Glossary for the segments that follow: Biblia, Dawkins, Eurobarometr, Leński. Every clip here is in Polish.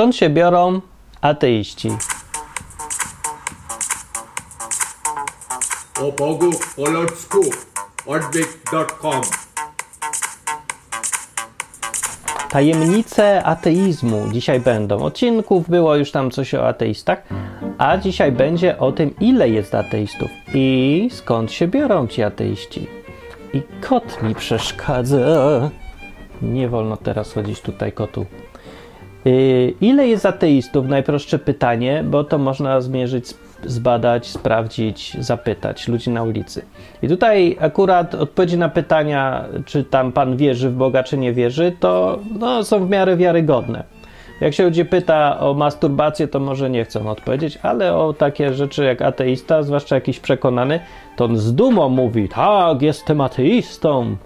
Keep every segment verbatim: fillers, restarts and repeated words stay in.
Skąd się biorą ateiści? O Bogu, o ludzku, odwyk kropka com. Tajemnice ateizmu dzisiaj będą. Odcinków było już tam coś o ateistach, a dzisiaj będzie o tym, ile jest ateistów i skąd się biorą ci ateiści. I kot mi przeszkadza. Nie wolno teraz chodzić tutaj kotu. Yy, ile jest ateistów? Najprostsze pytanie, bo to można zmierzyć, zbadać, sprawdzić, zapytać ludzi na ulicy. I tutaj akurat odpowiedzi na pytania, czy tam pan wierzy w Boga, czy nie wierzy, to no, są w miarę wiarygodne. Jak się ludzie pyta o masturbację, to może nie chcą odpowiedzieć, ale o takie rzeczy jak ateista, zwłaszcza jakiś przekonany, to on z dumą mówi, tak, jestem ateistą.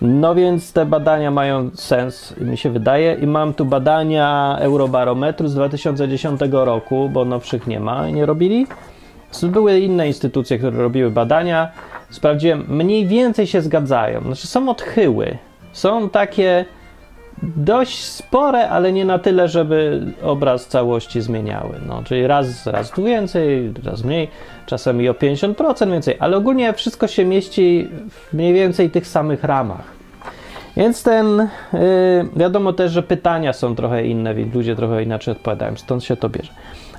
No więc te badania mają sens, mi się wydaje, i mam tu badania Eurobarometru z dwa tysiące dziesiątego roku, bo nowszych nie ma, nie robili. Były inne instytucje, które robiły badania, sprawdziłem, mniej więcej się zgadzają, znaczy są odchyły, są takie dość spore, ale nie na tyle, żeby obraz całości zmieniały, no, czyli raz, raz tu więcej, raz mniej, czasem i o pięćdziesiąt procent więcej, ale ogólnie wszystko się mieści w mniej więcej tych samych ramach. Więc ten, yy, wiadomo też, że pytania są trochę inne, więc ludzie trochę inaczej odpowiadają, stąd się to bierze.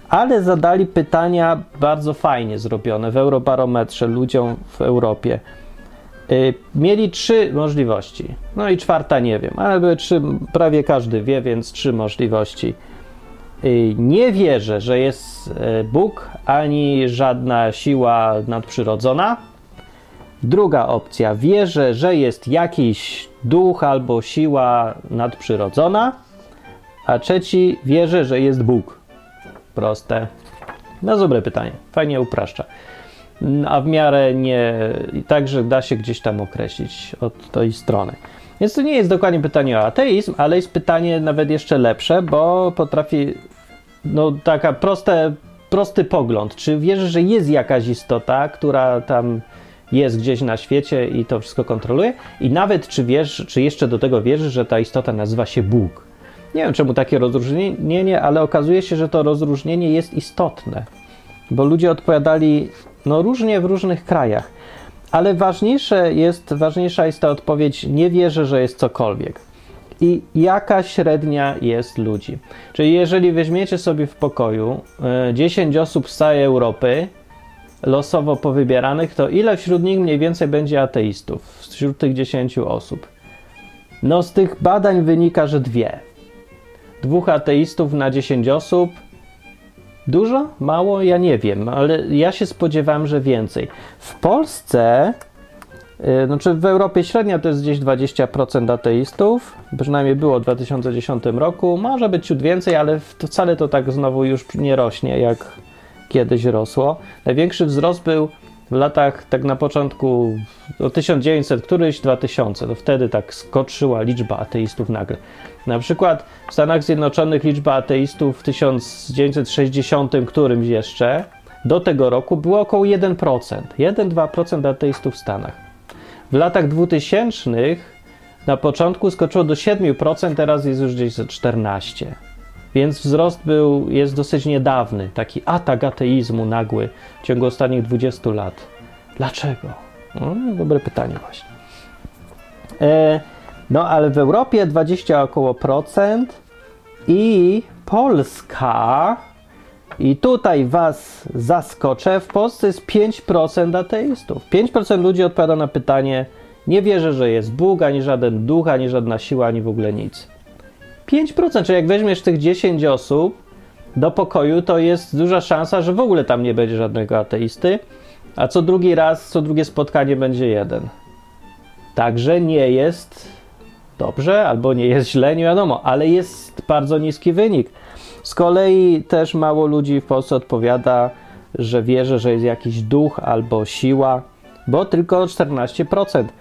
Ale zadali pytania bardzo fajnie zrobione w Eurobarometrze ludziom w Europie. Mieli trzy możliwości, no i czwarta nie wiem, ale były trzy, prawie każdy wie, więc trzy możliwości. Nie wierzę, że jest Bóg ani żadna siła nadprzyrodzona. Druga opcja, wierzę, że jest jakiś duch albo siła nadprzyrodzona. A trzeci, wierzę, że jest Bóg. Proste. No dobre pytanie, fajnie upraszcza. A w miarę nie, także da się gdzieś tam określić od tej strony. Więc to nie jest dokładnie pytanie o ateizm, ale jest pytanie nawet jeszcze lepsze, bo potrafi, no taka proste, prosty pogląd. Czy wierzysz, że jest jakaś istota, która tam jest gdzieś na świecie i to wszystko kontroluje? I nawet czy wiesz, czy jeszcze do tego wierzysz, że ta istota nazywa się Bóg? Nie wiem, czemu takie rozróżnienie, ale okazuje się, że to rozróżnienie jest istotne. Bo ludzie odpowiadali no różnie w różnych krajach, ale ważniejsze jest, ważniejsza jest ta odpowiedź, nie wierzę, że jest cokolwiek. I jaka średnia jest ludzi? Czyli jeżeli weźmiecie sobie w pokoju y, dziesięć osób z całej Europy, losowo powybieranych, to ile wśród nich mniej więcej będzie ateistów, wśród tych dziesięciu osób? No z tych badań wynika, że dwie. Dwóch ateistów na dziesięć osób. Dużo? Mało? Ja nie wiem, ale ja się spodziewałem, że więcej. W Polsce, yy, znaczy w Europie średnia to jest gdzieś dwadzieścia procent ateistów, przynajmniej było w dwa tysiące dziesiątym roku, może być ciut więcej, ale to wcale to tak znowu już nie rośnie, jak kiedyś rosło. Największy wzrost był w latach, tak na początku, od tysiąc dziewięćset, któryś dwa tysiące, to wtedy tak skoczyła liczba ateistów nagle. Na przykład w Stanach Zjednoczonych liczba ateistów w tysiąc dziewięćset sześćdziesiątym którymś jeszcze do tego roku było około jeden procent. jeden do dwóch procent ateistów w Stanach. W latach dwutysięcznych na początku skoczyło do siedmiu procent, teraz jest już gdzieś czternaście procent. Więc wzrost był, jest dosyć niedawny, taki atak ateizmu nagły w ciągu ostatnich dwudziestu lat. Dlaczego? No, dobre pytanie właśnie. E, no ale w Europie dwadzieścia około procent i Polska, i tutaj was zaskoczę, w Polsce jest pięć procent ateistów. pięć procent ludzi odpowiada na pytanie, nie wierzę, że jest Bóg, ani żaden duch, ani żadna siła, ani w ogóle nic. pięć procent, czyli jak weźmiesz tych dziesięć osób do pokoju, to jest duża szansa, że w ogóle tam nie będzie żadnego ateisty, a co drugi raz, co drugie spotkanie będzie jeden. Także nie jest dobrze, albo nie jest źle, nie wiadomo, ale jest bardzo niski wynik. Z kolei też mało ludzi w Polsce odpowiada, że wierzy, że jest jakiś duch albo siła, bo tylko czternaście procent,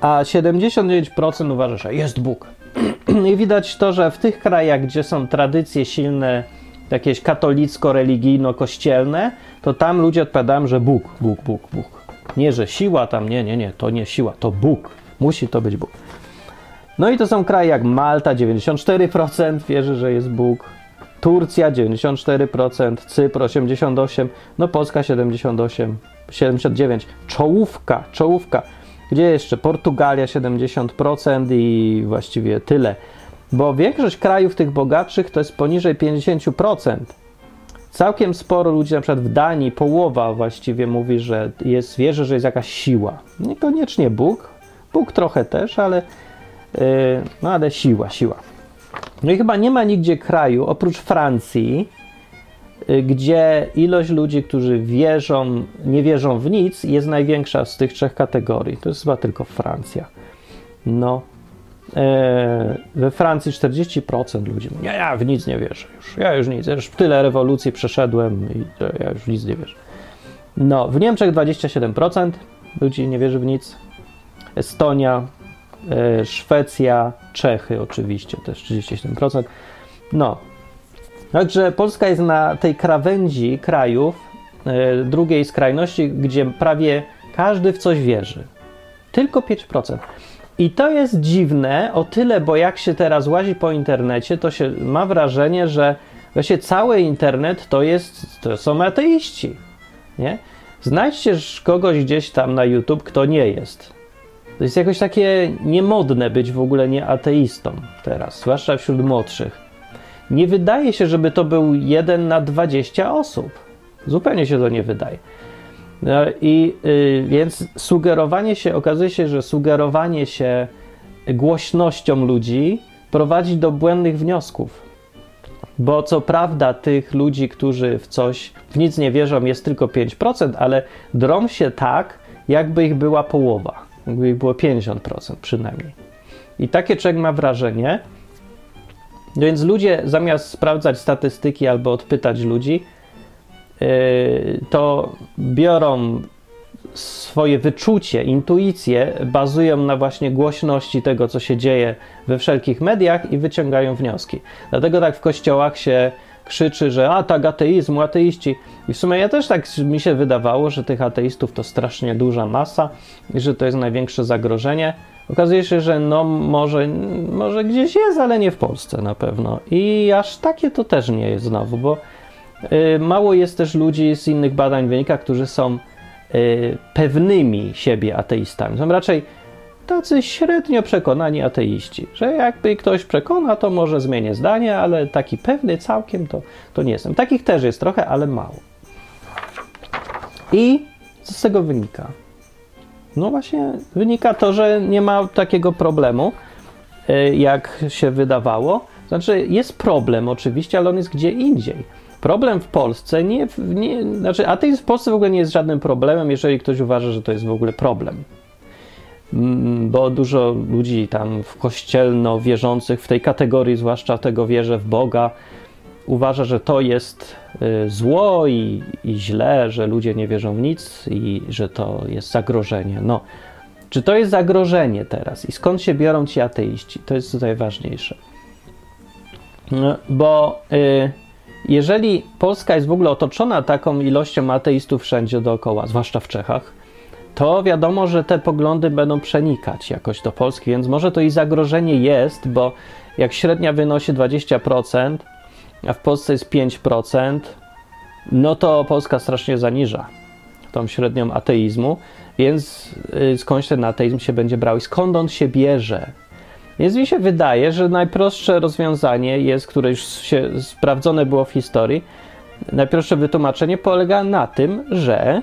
a siedemdziesiąt dziewięć procent uważa, że jest Bóg. I widać to, że w tych krajach, gdzie są tradycje silne, jakieś katolicko-religijno-kościelne, to tam ludzie odpowiadają, że Bóg, Bóg, Bóg, Bóg. Nie, że siła tam, nie, nie, nie, to nie siła, to Bóg. Musi to być Bóg. No i to są kraje jak Malta, dziewięćdziesiąt cztery procent wierzy, że jest Bóg. Turcja dziewięćdziesiąt cztery procent, Cypr osiemdziesiąt osiem procent, no Polska siedemdziesiąt osiem, siedemdziesiąt dziewięć procent. Czołówka, czołówka. Gdzie jeszcze? Portugalia siedemdziesiąt procent i właściwie tyle. Bo większość krajów tych bogatszych to jest poniżej pięćdziesiąt procent. Całkiem sporo ludzi, na przykład w Danii, połowa właściwie mówi, że jest, wierzy, że jest jakaś siła. Niekoniecznie Bóg, Bóg trochę też, ale, yy, no ale siła, siła. No i chyba nie ma nigdzie kraju, oprócz Francji, yy, gdzie ilość ludzi, którzy wierzą, nie wierzą w nic, jest największa z tych trzech kategorii. To jest chyba tylko Francja. No, yy, we Francji czterdzieści procent ludzi mówi, ja, ja w nic nie wierzę już, ja już nic, ja już tyle rewolucji przeszedłem i ja już w nic nie wierzę. No, w Niemczech dwadzieścia siedem procent ludzi nie wierzy w nic. Estonia, y, Szwecja, Czechy oczywiście, też trzydzieści siedem procent. No, także Polska jest na tej krawędzi krajów y, drugiej skrajności, gdzie prawie każdy w coś wierzy. Tylko pięć procent. I to jest dziwne o tyle, bo jak się teraz łazi po internecie, to się ma wrażenie, że właśnie cały internet to, jest, to są ateiści. Nie? Znajdźcie kogoś gdzieś tam na YouTube, kto nie jest. To jest jakoś takie niemodne być w ogóle nie ateistą teraz, zwłaszcza wśród młodszych. Nie wydaje się, żeby to był jeden na dwadzieścia osób. Zupełnie się to nie wydaje. No i yy, więc sugerowanie się, okazuje się, że sugerowanie się głośnością ludzi prowadzi do błędnych wniosków. Bo co prawda tych ludzi, którzy w coś, w nic nie wierzą, jest tylko pięć procent, ale drą się tak, jakby ich była połowa. Jakby było pięćdziesiąt procent przynajmniej. I takie człowiek ma wrażenie. Więc ludzie, zamiast sprawdzać statystyki albo odpytać ludzi, yy, to biorą swoje wyczucie, intuicje, bazują na właśnie głośności tego, co się dzieje we wszelkich mediach i wyciągają wnioski. Dlatego tak w kościołach się krzyczy, że a tak ateizm, ateiści. I w sumie ja też tak mi się wydawało, że tych ateistów to strasznie duża masa i że to jest największe zagrożenie. Okazuje się, że no może, może gdzieś jest, ale nie w Polsce na pewno. I aż takie to też nie jest znowu, bo y, mało jest też ludzi z innych badań wynika, którzy są y, pewnymi siebie ateistami. Są raczej tacy średnio przekonani ateiści, że jakby ktoś przekona, to może zmienię zdanie, ale taki pewny całkiem to, to nie jestem. Takich też jest trochę, ale mało. I co z tego wynika? No właśnie wynika to, że nie ma takiego problemu, jak się wydawało. Znaczy jest problem oczywiście, ale on jest gdzie indziej. Problem w Polsce, nie, nie, znaczy ateizm w Polsce w ogóle nie jest żadnym problemem, jeżeli ktoś uważa, że to jest w ogóle problem. Bo dużo ludzi tam w kościelno wierzących w tej kategorii, zwłaszcza tego wierzę w Boga, uważa, że to jest zło i, i źle, że ludzie nie wierzą w nic i że to jest zagrożenie. No, czy to jest zagrożenie teraz i skąd się biorą ci ateiści? To jest tutaj ważniejsze. No, bo y, jeżeli Polska jest w ogóle otoczona taką ilością ateistów wszędzie dookoła, zwłaszcza w Czechach, to wiadomo, że te poglądy będą przenikać jakoś do Polski, więc może to i zagrożenie jest, bo jak średnia wynosi dwadzieścia procent, a w Polsce jest pięć procent, no to Polska strasznie zaniża tą średnią ateizmu, więc skądś ten ateizm się będzie brał i skąd on się bierze. Więc mi się wydaje, że najprostsze rozwiązanie jest, które już się sprawdzone było w historii, najprostsze wytłumaczenie polega na tym, że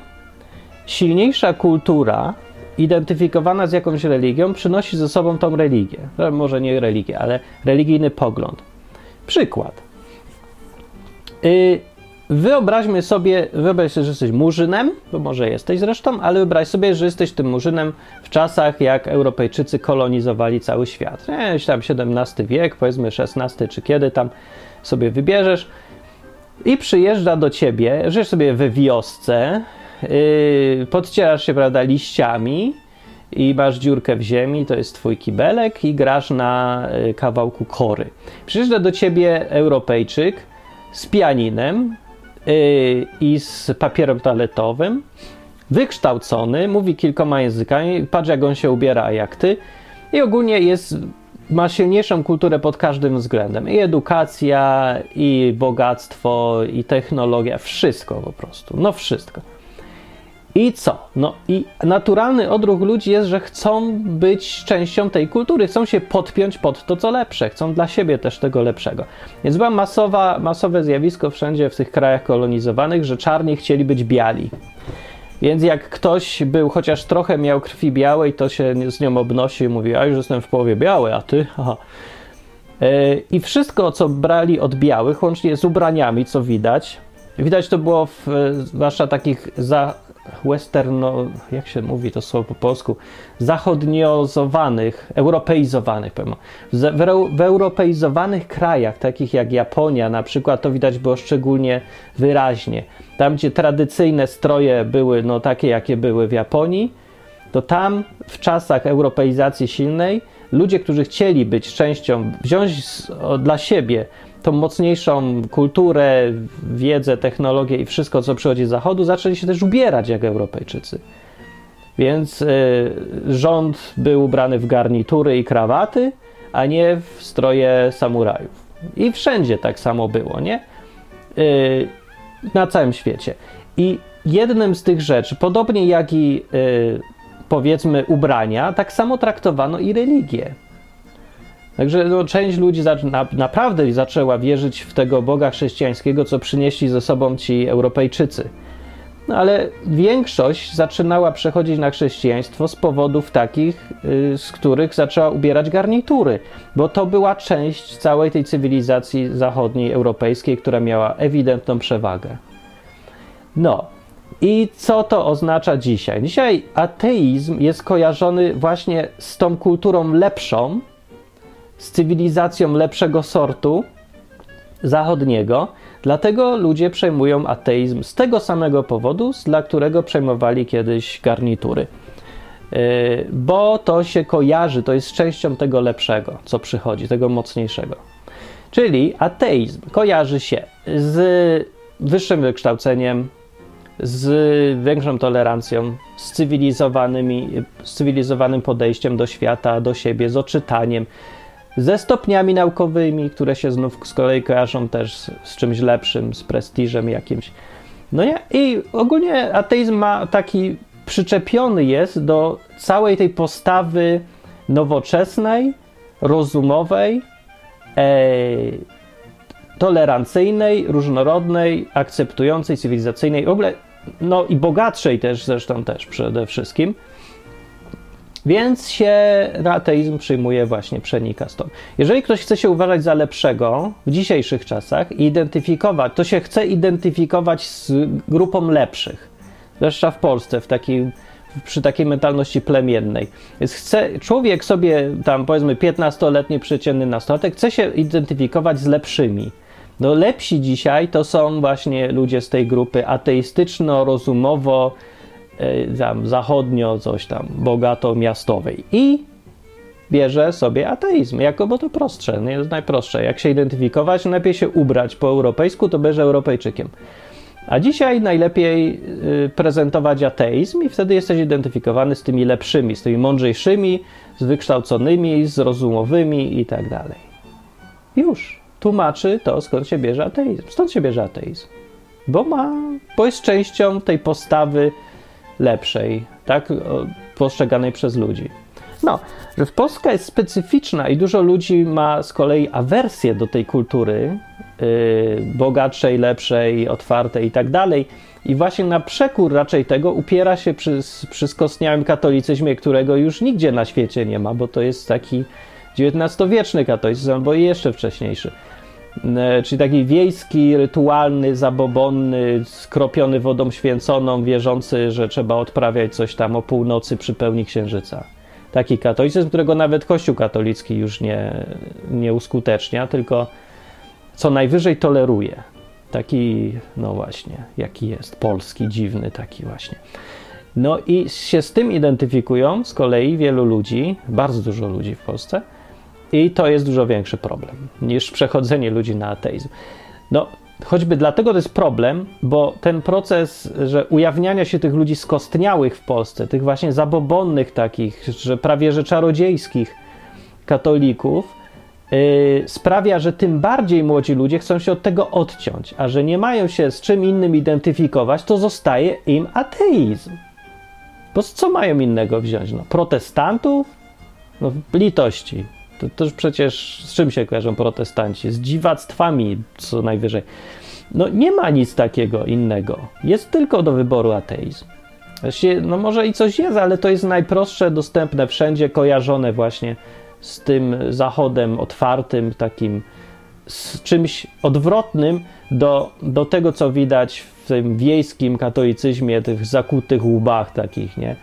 silniejsza kultura identyfikowana z jakąś religią przynosi ze sobą tą religię. Może nie religię, ale religijny pogląd. Przykład. Wyobraźmy sobie, wyobraź sobie, że jesteś murzynem, bo może jesteś zresztą, ale wyobraź sobie, że jesteś tym murzynem w czasach, jak Europejczycy kolonizowali cały świat. Nie, tam siedemnasty wiek, powiedzmy szesnasty, czy kiedy tam sobie wybierzesz. I przyjeżdża do ciebie, żyjesz sobie we wiosce, Yy, podcierasz się, prawda, liściami i masz dziurkę w ziemi, to jest twój kibelek i grasz na yy, kawałku kory. Przyjeżdża do ciebie Europejczyk z pianinem yy, i z papierem toaletowym, wykształcony, mówi kilkoma językami, patrz jak on się ubiera, a jak ty i ogólnie jest ma silniejszą kulturę pod każdym względem. I edukacja, i bogactwo, i technologia, wszystko po prostu, no wszystko. I co? No i naturalny odruch ludzi jest, że chcą być częścią tej kultury, chcą się podpiąć pod to, co lepsze, chcą dla siebie też tego lepszego. Więc była masowa, masowe zjawisko wszędzie w tych krajach kolonizowanych, że czarni chcieli być biali. Więc jak ktoś był, chociaż trochę miał krwi białej, to się z nią obnosił i mówił, a już jestem w połowie biały, a ty? Aha. Yy, I wszystko, co brali od białych, łącznie z ubraniami, co widać, widać to było w, zwłaszcza takich za westerno, jak się mówi to słowo po polsku, zachodniozowanych, europeizowanych, powiem. W, w europeizowanych krajach, takich jak Japonia na przykład, to widać było szczególnie wyraźnie. Tam, gdzie tradycyjne stroje były no, takie, jakie były w Japonii, to tam w czasach europeizacji silnej ludzie, którzy chcieli być częścią, wziąć z, o, dla siebie tą mocniejszą kulturę, wiedzę, technologię i wszystko, co przychodzi z Zachodu, zaczęli się też ubierać jak Europejczycy. Więc y, rząd był ubrany w garnitury i krawaty, a nie w stroje samurajów. I wszędzie tak samo było, nie? Y, na całym świecie. I jednym z tych rzeczy, podobnie jak i y, powiedzmy ubrania, tak samo traktowano i religię. Także no, część ludzi za, na, naprawdę zaczęła wierzyć w tego Boga chrześcijańskiego, co przynieśli ze sobą ci Europejczycy. No, ale większość zaczynała przechodzić na chrześcijaństwo z powodów takich, y, z których zaczęła ubierać garnitury, bo to była część całej tej cywilizacji zachodniej, europejskiej, która miała ewidentną przewagę. No. I co to oznacza dzisiaj? Dzisiaj ateizm jest kojarzony właśnie z tą kulturą lepszą, z cywilizacją lepszego sortu zachodniego, dlatego ludzie przejmują ateizm z tego samego powodu, dla którego przejmowali kiedyś garnitury. Yy, bo to się kojarzy, to jest częścią tego lepszego, co przychodzi, tego mocniejszego. Czyli ateizm kojarzy się z wyższym wykształceniem, z większą tolerancją, z, cywilizowanymi, z cywilizowanym podejściem do świata, do siebie, z oczytaniem, ze stopniami naukowymi, które się znów z kolei kojarzą też z, z czymś lepszym, z prestiżem jakimś. No nie? I ogólnie ateizm ma taki, przyczepiony jest do całej tej postawy nowoczesnej, rozumowej, e, tolerancyjnej, różnorodnej, akceptującej, cywilizacyjnej, w ogóle, no i bogatszej też zresztą też przede wszystkim. Więc się ateizm przyjmuje właśnie, przenika stąd. Jeżeli ktoś chce się uważać za lepszego w dzisiejszych czasach i identyfikować, to się chce identyfikować z grupą lepszych. Zwłaszcza w Polsce, w takiej, przy takiej mentalności plemiennej. Więc chce, człowiek sobie tam powiedzmy piętnastoletni przeciętny nastolatek chce się identyfikować z lepszymi. No lepsi dzisiaj to są właśnie ludzie z tej grupy ateistyczno-rozumowo- tam zachodnio, coś tam, bogato miastowej i bierze sobie ateizm, jako bo to prostsze, nie jest najprostsze. Jak się identyfikować, najlepiej się ubrać po europejsku, to bierze Europejczykiem. A dzisiaj najlepiej y, prezentować ateizm i wtedy jesteś identyfikowany z tymi lepszymi, z tymi mądrzejszymi, z wykształconymi, z rozumowymi i tak dalej. Już tłumaczy to, skąd się bierze ateizm. Stąd się bierze ateizm. Bo ma, bo jest częścią tej postawy lepszej, tak postrzeganej przez ludzi. No, że Polska jest specyficzna i dużo ludzi ma z kolei awersję do tej kultury yy, bogatszej, lepszej, otwartej i tak dalej. I właśnie na przekór raczej tego upiera się przy, przy skostniałym katolicyzmie, którego już nigdzie na świecie nie ma, bo to jest taki dziewiętnastowieczny katolicyzm, albo jeszcze wcześniejszy. Czyli taki wiejski, rytualny, zabobonny, skropiony wodą święconą, wierzący, że trzeba odprawiać coś tam o północy przy pełni księżyca. Taki katolicyzm, którego nawet Kościół katolicki już nie, nie uskutecznia, tylko co najwyżej toleruje. Taki, no właśnie, jaki jest, polski, dziwny taki właśnie. No i się z tym identyfikują z kolei wielu ludzi, bardzo dużo ludzi w Polsce, i to jest dużo większy problem niż przechodzenie ludzi na ateizm. No, choćby dlatego to jest problem, bo ten proces, że ujawniania się tych ludzi skostniałych w Polsce, tych właśnie zabobonnych takich, że prawie że czarodziejskich, katolików yy, sprawia, że tym bardziej młodzi ludzie chcą się od tego odciąć, a że nie mają się z czym innym identyfikować, to zostaje im ateizm. Bo co mają innego wziąć? No, protestantów? No, litości. To też przecież z czym się kojarzą protestanci? Z dziwactwami co najwyżej. No nie ma nic takiego innego. Jest tylko do wyboru ateizm. Właściwie, no może i coś jest, ale to jest najprostsze, dostępne wszędzie, kojarzone właśnie z tym zachodem otwartym, takim z czymś odwrotnym do, do tego, co widać w tym wiejskim katolicyzmie, tych zakutych łbach takich, nie?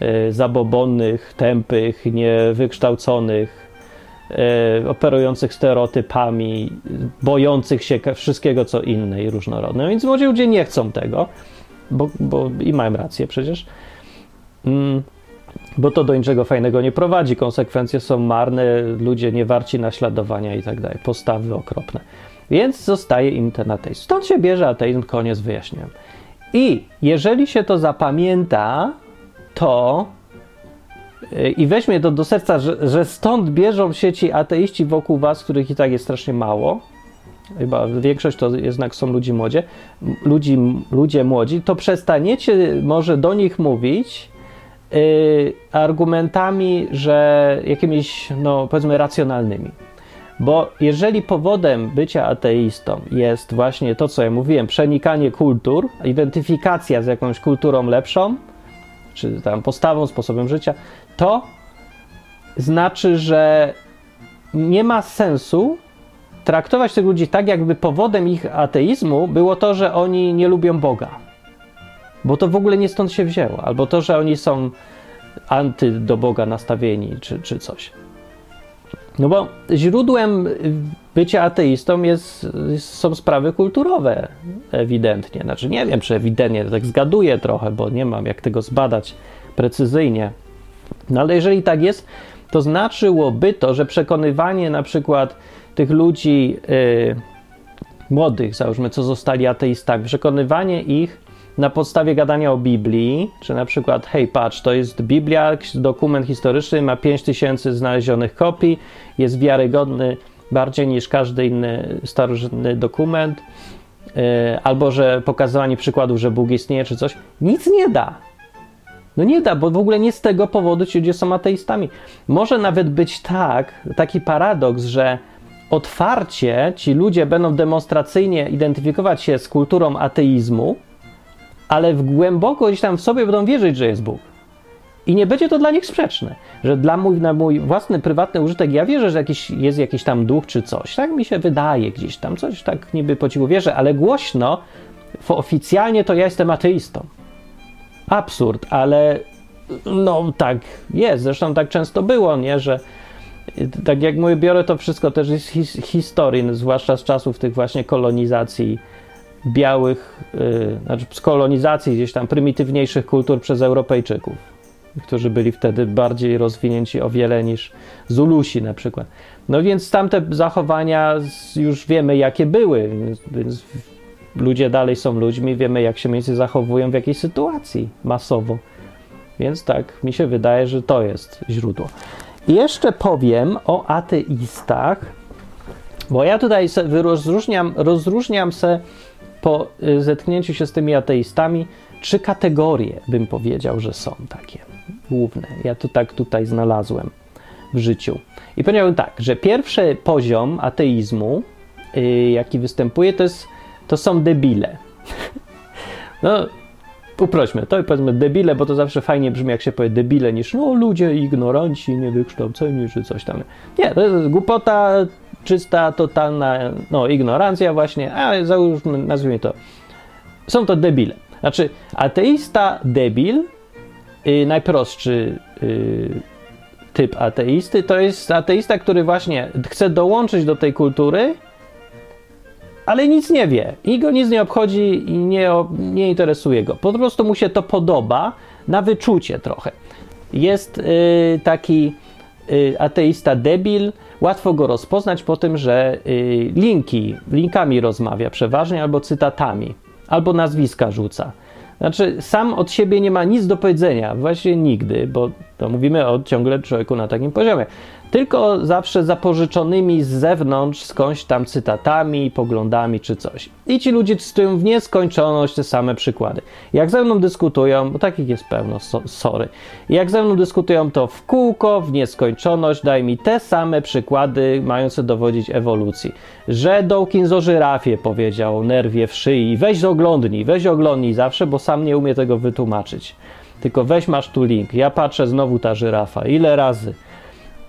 Yy, zabobonnych, tępych, niewykształconych, yy, operujących stereotypami, bojących się wszystkiego, co inne i różnorodne. No więc młodzi ludzie nie chcą tego, bo, bo i mają rację przecież, mm, bo to do niczego fajnego nie prowadzi, konsekwencje są marne, ludzie nie warci naśladowania i tak dalej, postawy okropne. Więc zostaje im ten ateizm. Stąd się bierze ateizm, koniec, wyjaśniam. I jeżeli się to zapamięta, to i weźmie to do serca, że, że stąd bierzą się ci ateiści wokół was, których i tak jest strasznie mało, chyba większość to jednak są ludzi młodzi, ludzi, ludzie młodzi, to przestaniecie może do nich mówić yy, argumentami, że jakimiś, no powiedzmy, racjonalnymi. Bo jeżeli powodem bycia ateistą jest właśnie to, co ja mówiłem, przenikanie kultur, identyfikacja z jakąś kulturą lepszą, czy tam postawą, sposobem życia, to znaczy, że nie ma sensu traktować tych ludzi tak, jakby powodem ich ateizmu było to, że oni nie lubią Boga. Bo to w ogóle nie stąd się wzięło. Albo to, że oni są anty do Boga nastawieni, czy, czy coś. No bo źródłem bycia ateistą jest, są sprawy kulturowe, ewidentnie. Znaczy nie wiem, czy ewidentnie, tak zgaduję trochę, bo nie mam jak tego zbadać precyzyjnie. No ale jeżeli tak jest, to znaczyłoby to, że przekonywanie na przykład tych ludzi yy, młodych, załóżmy, co zostali ateistami, przekonywanie ich na podstawie gadania o Biblii, czy na przykład, hej, patrz, to jest Biblia, dokument historyczny, ma pięć tysięcy znalezionych kopii, jest wiarygodny bardziej niż każdy inny starożytny dokument, yy, albo że pokazanie przykładów, że Bóg istnieje, czy coś, nic nie da. No nie da, bo w ogóle nie z tego powodu ci ludzie są ateistami. Może nawet być tak, taki paradoks, że otwarcie ci ludzie będą demonstracyjnie identyfikować się z kulturą ateizmu, ale w głęboko gdzieś tam w sobie będą wierzyć, że jest Bóg. I nie będzie to dla nich sprzeczne, że dla mój, na mój własny, prywatny użytek ja wierzę, że jakiś, jest jakiś tam duch czy coś. Tak mi się wydaje gdzieś tam, coś tak niby po cichu wierzę, ale głośno, oficjalnie to ja jestem ateistą. Absurd, ale no tak jest. Zresztą tak często było, nie, że tak jak mówię, biorę to wszystko też z his historii, no, zwłaszcza z czasów tych właśnie kolonizacji białych, yy, znaczy z kolonizacji gdzieś tam prymitywniejszych kultur przez Europejczyków, którzy byli wtedy bardziej rozwinięci o wiele niż Zulusi na przykład. No więc tamte zachowania już wiemy, jakie były, więc ludzie dalej są ludźmi, wiemy, jak się mniej więcej zachowują w jakiejś sytuacji masowo. Więc tak, mi się wydaje, że to jest źródło. I jeszcze powiem o ateistach, bo ja tutaj se rozróżniam, rozróżniam se po zetknięciu się z tymi ateistami trzy kategorie, bym powiedział, że są takie główne. Ja to tak tutaj znalazłem w życiu. I powiedziałbym tak, że pierwszy poziom ateizmu, yy, jaki występuje, to jest to są debile. No, uprośmy to i powiedzmy debile, bo to zawsze fajnie brzmi, jak się powie debile, niż no ludzie ignoranci, niewykształceni, czy coś tam. Nie, to jest głupota, czysta, totalna, no ignorancja właśnie, ale załóżmy, nazwijmy to. Są to debile. Znaczy, ateista, debil, yy, najprostszy yy, typ ateisty, to jest ateista, który właśnie chce dołączyć do tej kultury, ale nic nie wie i go nic nie obchodzi i nie, nie interesuje go. Po prostu mu się to podoba na wyczucie trochę. Jest y, taki y, ateista debil, łatwo go rozpoznać po tym, że y, linki, linkami rozmawia przeważnie albo cytatami, albo nazwiska rzuca. Znaczy sam od siebie nie ma nic do powiedzenia, właściwie nigdy, bo to mówimy o ciągle człowieku na takim poziomie. tylko zawsze zapożyczonymi z zewnątrz, skądś tam cytatami, poglądami czy coś. I ci ludzie cytują w nieskończoność te same przykłady. Jak ze mną dyskutują, bo takich jest pełno, so, sorry, jak ze mną dyskutują, to w kółko, w nieskończoność, daj mi te same przykłady mające dowodzić ewolucji. Że Dawkins o żyrafie powiedział, o nerwie w szyi, weź oglądnij, weź oglądnij zawsze, bo sam nie umie tego wytłumaczyć. Tylko weź, masz tu link, ja patrzę, znowu ta żyrafa, ile razy.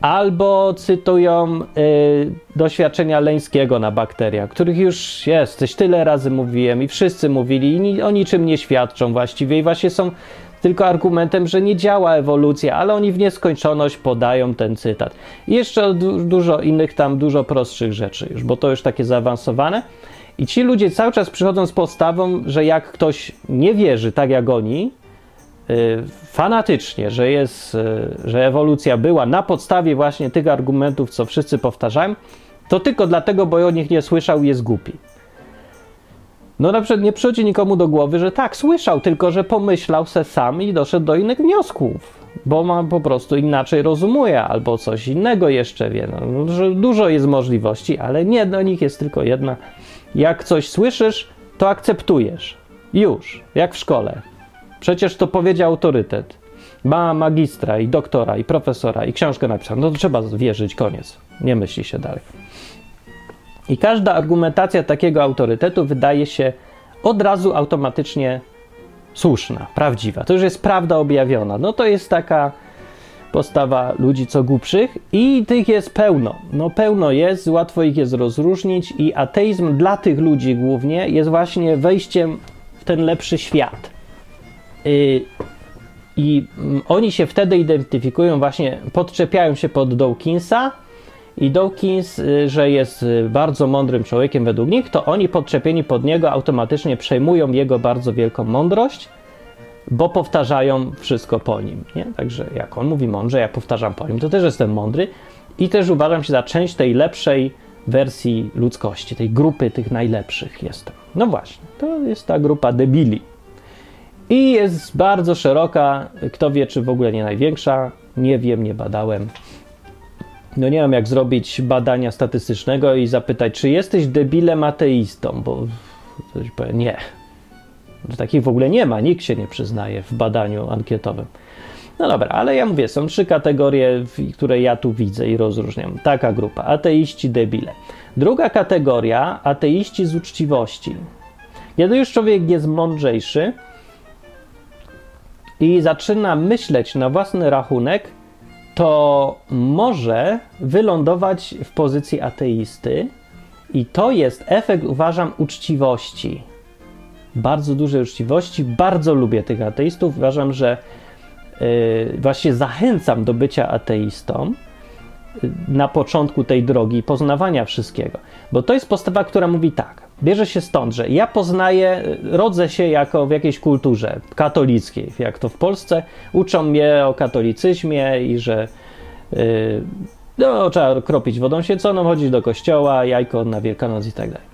Albo cytują y, doświadczenia Leńskiego na bakteriach, których już jesteś tyle razy mówiłem i wszyscy mówili i ni o niczym nie świadczą właściwie i właśnie są tylko argumentem, że nie działa ewolucja, ale oni w nieskończoność podają ten cytat. I jeszcze du dużo innych tam, dużo prostszych rzeczy już, bo to już takie zaawansowane. I ci ludzie cały czas przychodzą z postawą, że jak ktoś nie wierzy tak jak oni, fanatycznie, że jest, że ewolucja była na podstawie właśnie tych argumentów, co wszyscy powtarzają, to tylko dlatego, bo o nich nie słyszał, jest głupi. No na przykład nie przychodzi nikomu do głowy, że tak, słyszał, tylko że pomyślał se sam i doszedł do innych wniosków, bo ma po prostu inaczej rozumuje, albo coś innego jeszcze wie. No, że dużo jest możliwości, ale nie, do nich jest tylko jedna. Jak coś słyszysz, to akceptujesz. Już, jak w szkole. Przecież to powiedział autorytet. Ma magistra i doktora i profesora i książkę napisał. No to trzeba wierzyć, koniec. Nie myśli się dalej. I każda argumentacja takiego autorytetu wydaje się od razu automatycznie słuszna, prawdziwa. To już jest prawda objawiona. No to jest taka postawa ludzi co głupszych i tych jest pełno. No pełno jest, łatwo ich jest rozróżnić i ateizm dla tych ludzi głównie jest właśnie wejściem w ten lepszy świat. I, i oni się wtedy identyfikują właśnie, podczepiają się pod Dawkinsa i Dawkins, że jest bardzo mądrym człowiekiem według nich, to oni podczepieni pod niego automatycznie przejmują jego bardzo wielką mądrość, bo powtarzają wszystko po nim, nie? Także jak on mówi mądrze, ja powtarzam po nim, to też jestem mądry i też uważam się za część tej lepszej wersji ludzkości, tej grupy tych najlepszych jestem. No właśnie, to jest ta grupa debili. I jest bardzo szeroka, kto wie, czy w ogóle nie największa, nie wiem, nie badałem. No nie wiem, jak zrobić badania statystycznego i zapytać, czy jesteś debilem ateistą, bo ktoś powie, nie. Takich w ogóle nie ma, nikt się nie przyznaje w badaniu ankietowym. No dobra, ale ja mówię, są trzy kategorie, które ja tu widzę i rozróżniam. Taka grupa, ateiści, debile. Druga kategoria, ateiści z uczciwości. Kiedy już człowiek jest mądrzejszy, i zaczyna myśleć na własny rachunek, to może wylądować w pozycji ateisty i to jest efekt, uważam, uczciwości. Bardzo dużej uczciwości, bardzo lubię tych ateistów, uważam, że yy, właśnie zachęcam do bycia ateistą na początku tej drogi poznawania wszystkiego, bo to jest postawa, która mówi tak, bierze się stąd, że ja poznaję, rodzę się jako w jakiejś kulturze katolickiej, jak to w Polsce, uczą mnie o katolicyzmie i że yy, no, trzeba kropić wodą święconą, chodzić do kościoła, jajko na Wielkanoc i tak dalej.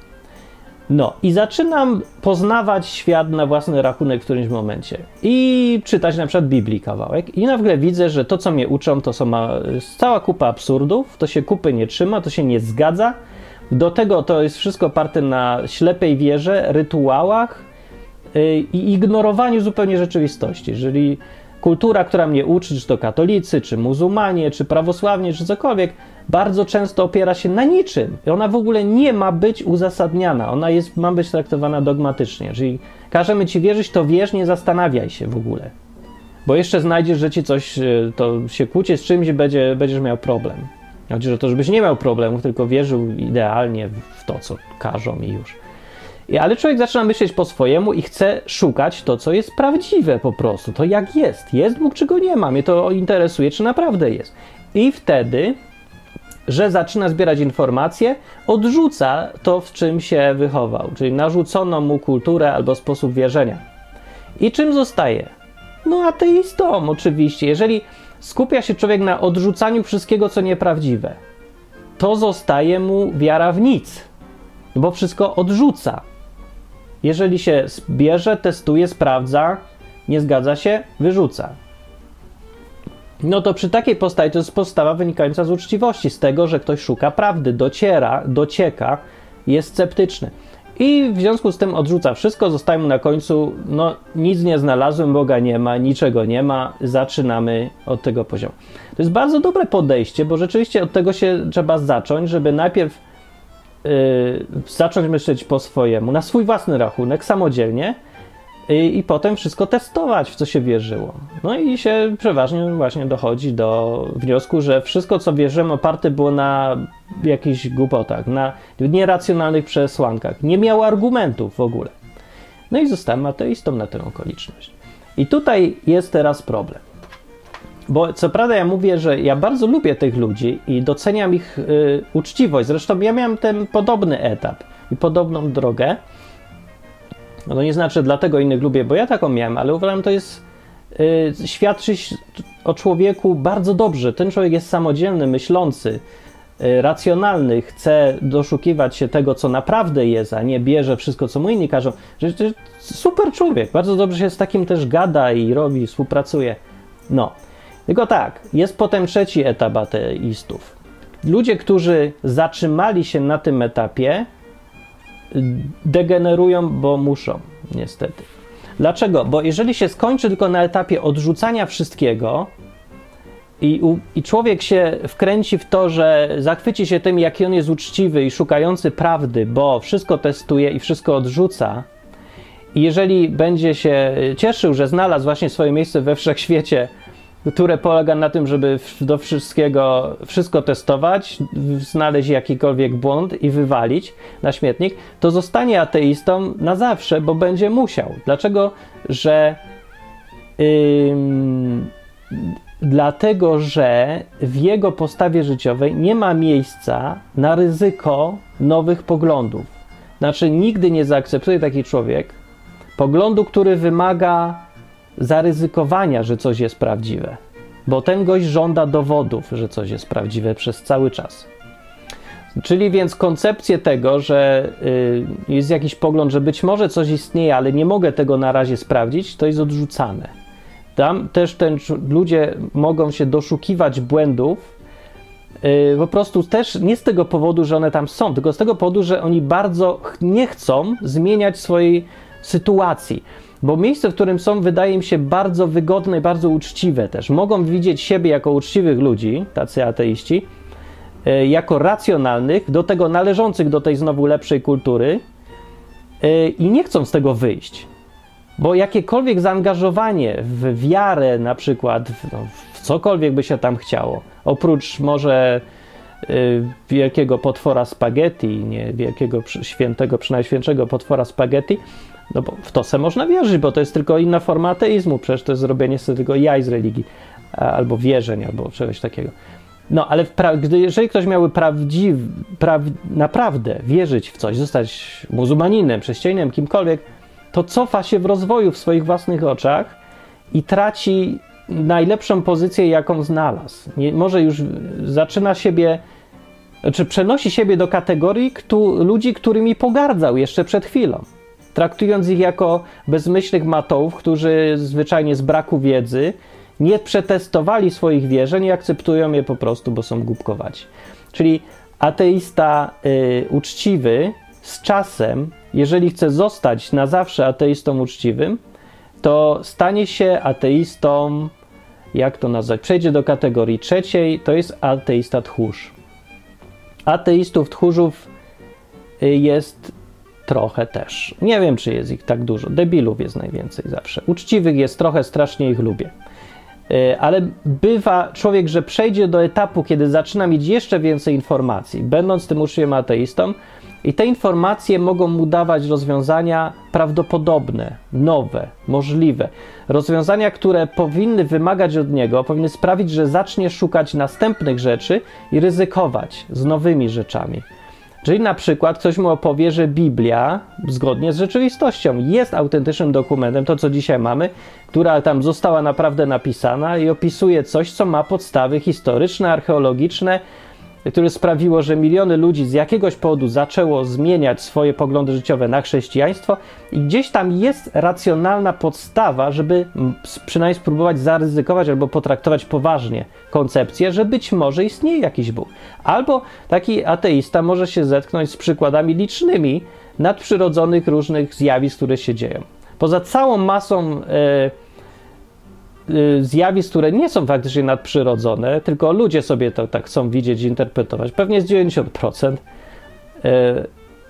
No i zaczynam poznawać świat na własny rachunek w którymś momencie i czytać na przykład Biblii kawałek i nagle widzę, że to, co mnie uczą, to są cała kupa absurdów, to się kupy nie trzyma, to się nie zgadza, do tego to jest wszystko oparte na ślepej wierze, rytuałach yy, i ignorowaniu zupełnie rzeczywistości, jeżeli kultura, która mnie uczy, czy to katolicy, czy muzułmanie, czy prawosławnie, czy cokolwiek, bardzo często opiera się na niczym. I ona w ogóle nie ma być uzasadniana. Ona jest, ma być traktowana dogmatycznie. Czyli każemy ci wierzyć, to wierz, nie zastanawiaj się w ogóle. Bo jeszcze znajdziesz, że ci coś, to się kłóci z czymś i będzie, będziesz miał problem. Chodzi o to, żebyś nie miał problemów, tylko wierzył idealnie w to, co każą i już. Ale człowiek zaczyna myśleć po swojemu i chce szukać to, co jest prawdziwe po prostu. To jak jest. Jest Bóg, czy go nie ma? Mnie to interesuje, czy naprawdę jest. I wtedy, że zaczyna zbierać informacje, odrzuca to, w czym się wychował. Czyli narzucono mu kulturę albo sposób wierzenia. I czym zostaje? No ateistą oczywiście. Jeżeli skupia się człowiek na odrzucaniu wszystkiego, co nieprawdziwe, to zostaje mu wiara w nic. Bo wszystko odrzuca. Jeżeli się bierze, testuje, sprawdza, nie zgadza się, wyrzuca. No to przy takiej postawie to jest postawa wynikająca z uczciwości, z tego, że ktoś szuka prawdy, dociera, docieka, jest sceptyczny. I w związku z tym odrzuca wszystko, zostaje mu na końcu, no nic nie znalazłem, Boga nie ma, niczego nie ma, zaczynamy od tego poziomu. To jest bardzo dobre podejście, bo rzeczywiście od tego się trzeba zacząć, żeby najpierw yy, zacząć myśleć po swojemu, na swój własny rachunek, samodzielnie, yy, i potem wszystko testować, w co się wierzyło. No i się przeważnie właśnie dochodzi do wniosku, że wszystko, co wierzyłem, oparte było na jakichś głupotach, na nieracjonalnych przesłankach. Nie miał argumentów w ogóle. No i zostałem ateistą na tę okoliczność. I tutaj jest teraz problem. Bo co prawda ja mówię, że ja bardzo lubię tych ludzi i doceniam ich y, uczciwość. Zresztą ja miałem ten podobny etap i podobną drogę. No to nie znaczy dlatego innych lubię, bo ja taką miałem, ale uważam, to jest y, świadczy o człowieku bardzo dobrze. Ten człowiek jest samodzielny, myślący, racjonalny, chce doszukiwać się tego, co naprawdę jest, a nie bierze wszystko, co mu inni każą. Rzeczywiście super człowiek, bardzo dobrze się z takim też gada i robi, współpracuje. No, tylko tak, jest potem trzeci etap ateistów. Ludzie, którzy zatrzymali się na tym etapie, degenerują, bo muszą, niestety. Dlaczego? Bo jeżeli się skończy tylko na etapie odrzucania wszystkiego, I, I człowiek się wkręci w to, że zachwyci się tym, jaki on jest uczciwy i szukający prawdy, bo wszystko testuje i wszystko odrzuca. I jeżeli będzie się cieszył, że znalazł właśnie swoje miejsce we wszechświecie, które polega na tym, żeby do wszystkiego wszystko testować, znaleźć jakikolwiek błąd i wywalić na śmietnik, to zostanie ateistą na zawsze, bo będzie musiał. Dlaczego? Że... Yy, Dlatego, że w jego postawie życiowej nie ma miejsca na ryzyko nowych poglądów. Znaczy, nigdy nie zaakceptuje taki człowiek poglądu, który wymaga zaryzykowania, że coś jest prawdziwe. Bo ten gość żąda dowodów, że coś jest prawdziwe przez cały czas. Czyli więc koncepcję tego, że yy, jest jakiś pogląd, że być może coś istnieje, ale nie mogę tego na razie sprawdzić, to jest odrzucane. Tam też ten, ludzie mogą się doszukiwać błędów, yy, po prostu też nie z tego powodu, że one tam są, tylko z tego powodu, że oni bardzo ch- nie chcą zmieniać swojej sytuacji. Bo miejsce, w którym są, wydaje im się bardzo wygodne i bardzo uczciwe też. Mogą widzieć siebie jako uczciwych ludzi, tacy ateiści, yy, jako racjonalnych, do tego należących do tej znowu lepszej kultury, yy, i nie chcą z tego wyjść. Bo jakiekolwiek zaangażowanie w wiarę, na przykład w, no, w cokolwiek by się tam chciało, oprócz może y, wielkiego potwora spaghetti, nie wielkiego świętego, przynajświętszego potwora spaghetti, no bo w to se można wierzyć, bo to jest tylko inna forma ateizmu, przecież to jest zrobienie sobie tylko jaj z religii, albo wierzeń, albo czegoś takiego. No, ale gdy, jeżeli ktoś miałby prawdziw, pra, naprawdę wierzyć w coś, zostać muzułmaninem, chrześcijaninem, kimkolwiek, to cofa się w rozwoju w swoich własnych oczach i traci najlepszą pozycję, jaką znalazł. Nie, może już zaczyna siebie, czy przenosi siebie do kategorii któ, ludzi, którymi pogardzał jeszcze przed chwilą, traktując ich jako bezmyślnych matołów, którzy zwyczajnie z braku wiedzy nie przetestowali swoich wierzeń i akceptują je po prostu, bo są głupkowaci. Czyli ateista y, uczciwy z czasem, jeżeli chce zostać na zawsze ateistą uczciwym, to stanie się ateistą, jak to nazwać, przejdzie do kategorii trzeciej, to jest ateista tchórz. Ateistów tchórzów jest trochę też. Nie wiem, czy jest ich tak dużo. Debilów jest najwięcej zawsze. Uczciwych jest trochę, strasznie ich lubię. Ale bywa człowiek, że przejdzie do etapu, kiedy zaczyna mieć jeszcze więcej informacji, będąc tym uczciwym ateistą, i te informacje mogą mu dawać rozwiązania prawdopodobne, nowe, możliwe. Rozwiązania, które powinny wymagać od niego, powinny sprawić, że zacznie szukać następnych rzeczy i ryzykować z nowymi rzeczami. Czyli na przykład ktoś mu opowie, że Biblia, zgodnie z rzeczywistością, jest autentycznym dokumentem, to co dzisiaj mamy, która tam została naprawdę napisana i opisuje coś, co ma podstawy historyczne, archeologiczne, które sprawiło, że miliony ludzi z jakiegoś powodu zaczęło zmieniać swoje poglądy życiowe na chrześcijaństwo i gdzieś tam jest racjonalna podstawa, żeby przynajmniej spróbować zaryzykować albo potraktować poważnie koncepcję, że być może istnieje jakiś Bóg. Albo taki ateista może się zetknąć z przykładami licznymi nadprzyrodzonych różnych zjawisk, które się dzieją. Poza całą masą yy, zjawisk, które nie są faktycznie nadprzyrodzone, tylko ludzie sobie to tak chcą widzieć i interpretować. Pewnie z dziewięćdziesiąt procent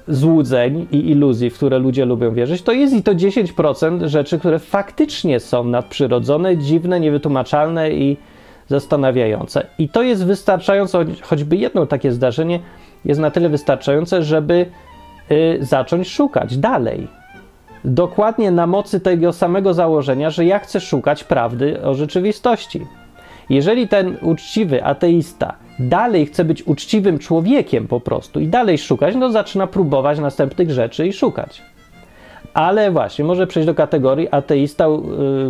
złudzeń i iluzji, w które ludzie lubią wierzyć, to jest i to dziesięć procent rzeczy, które faktycznie są nadprzyrodzone, dziwne, niewytłumaczalne i zastanawiające. I to jest wystarczające, choćby jedno takie zdarzenie jest na tyle wystarczające, żeby zacząć szukać dalej. Dokładnie na mocy tego samego założenia, że ja chcę szukać prawdy o rzeczywistości. Jeżeli ten uczciwy ateista dalej chce być uczciwym człowiekiem po prostu i dalej szukać, no zaczyna próbować następnych rzeczy i szukać. Ale właśnie, może przejść do kategorii ateista,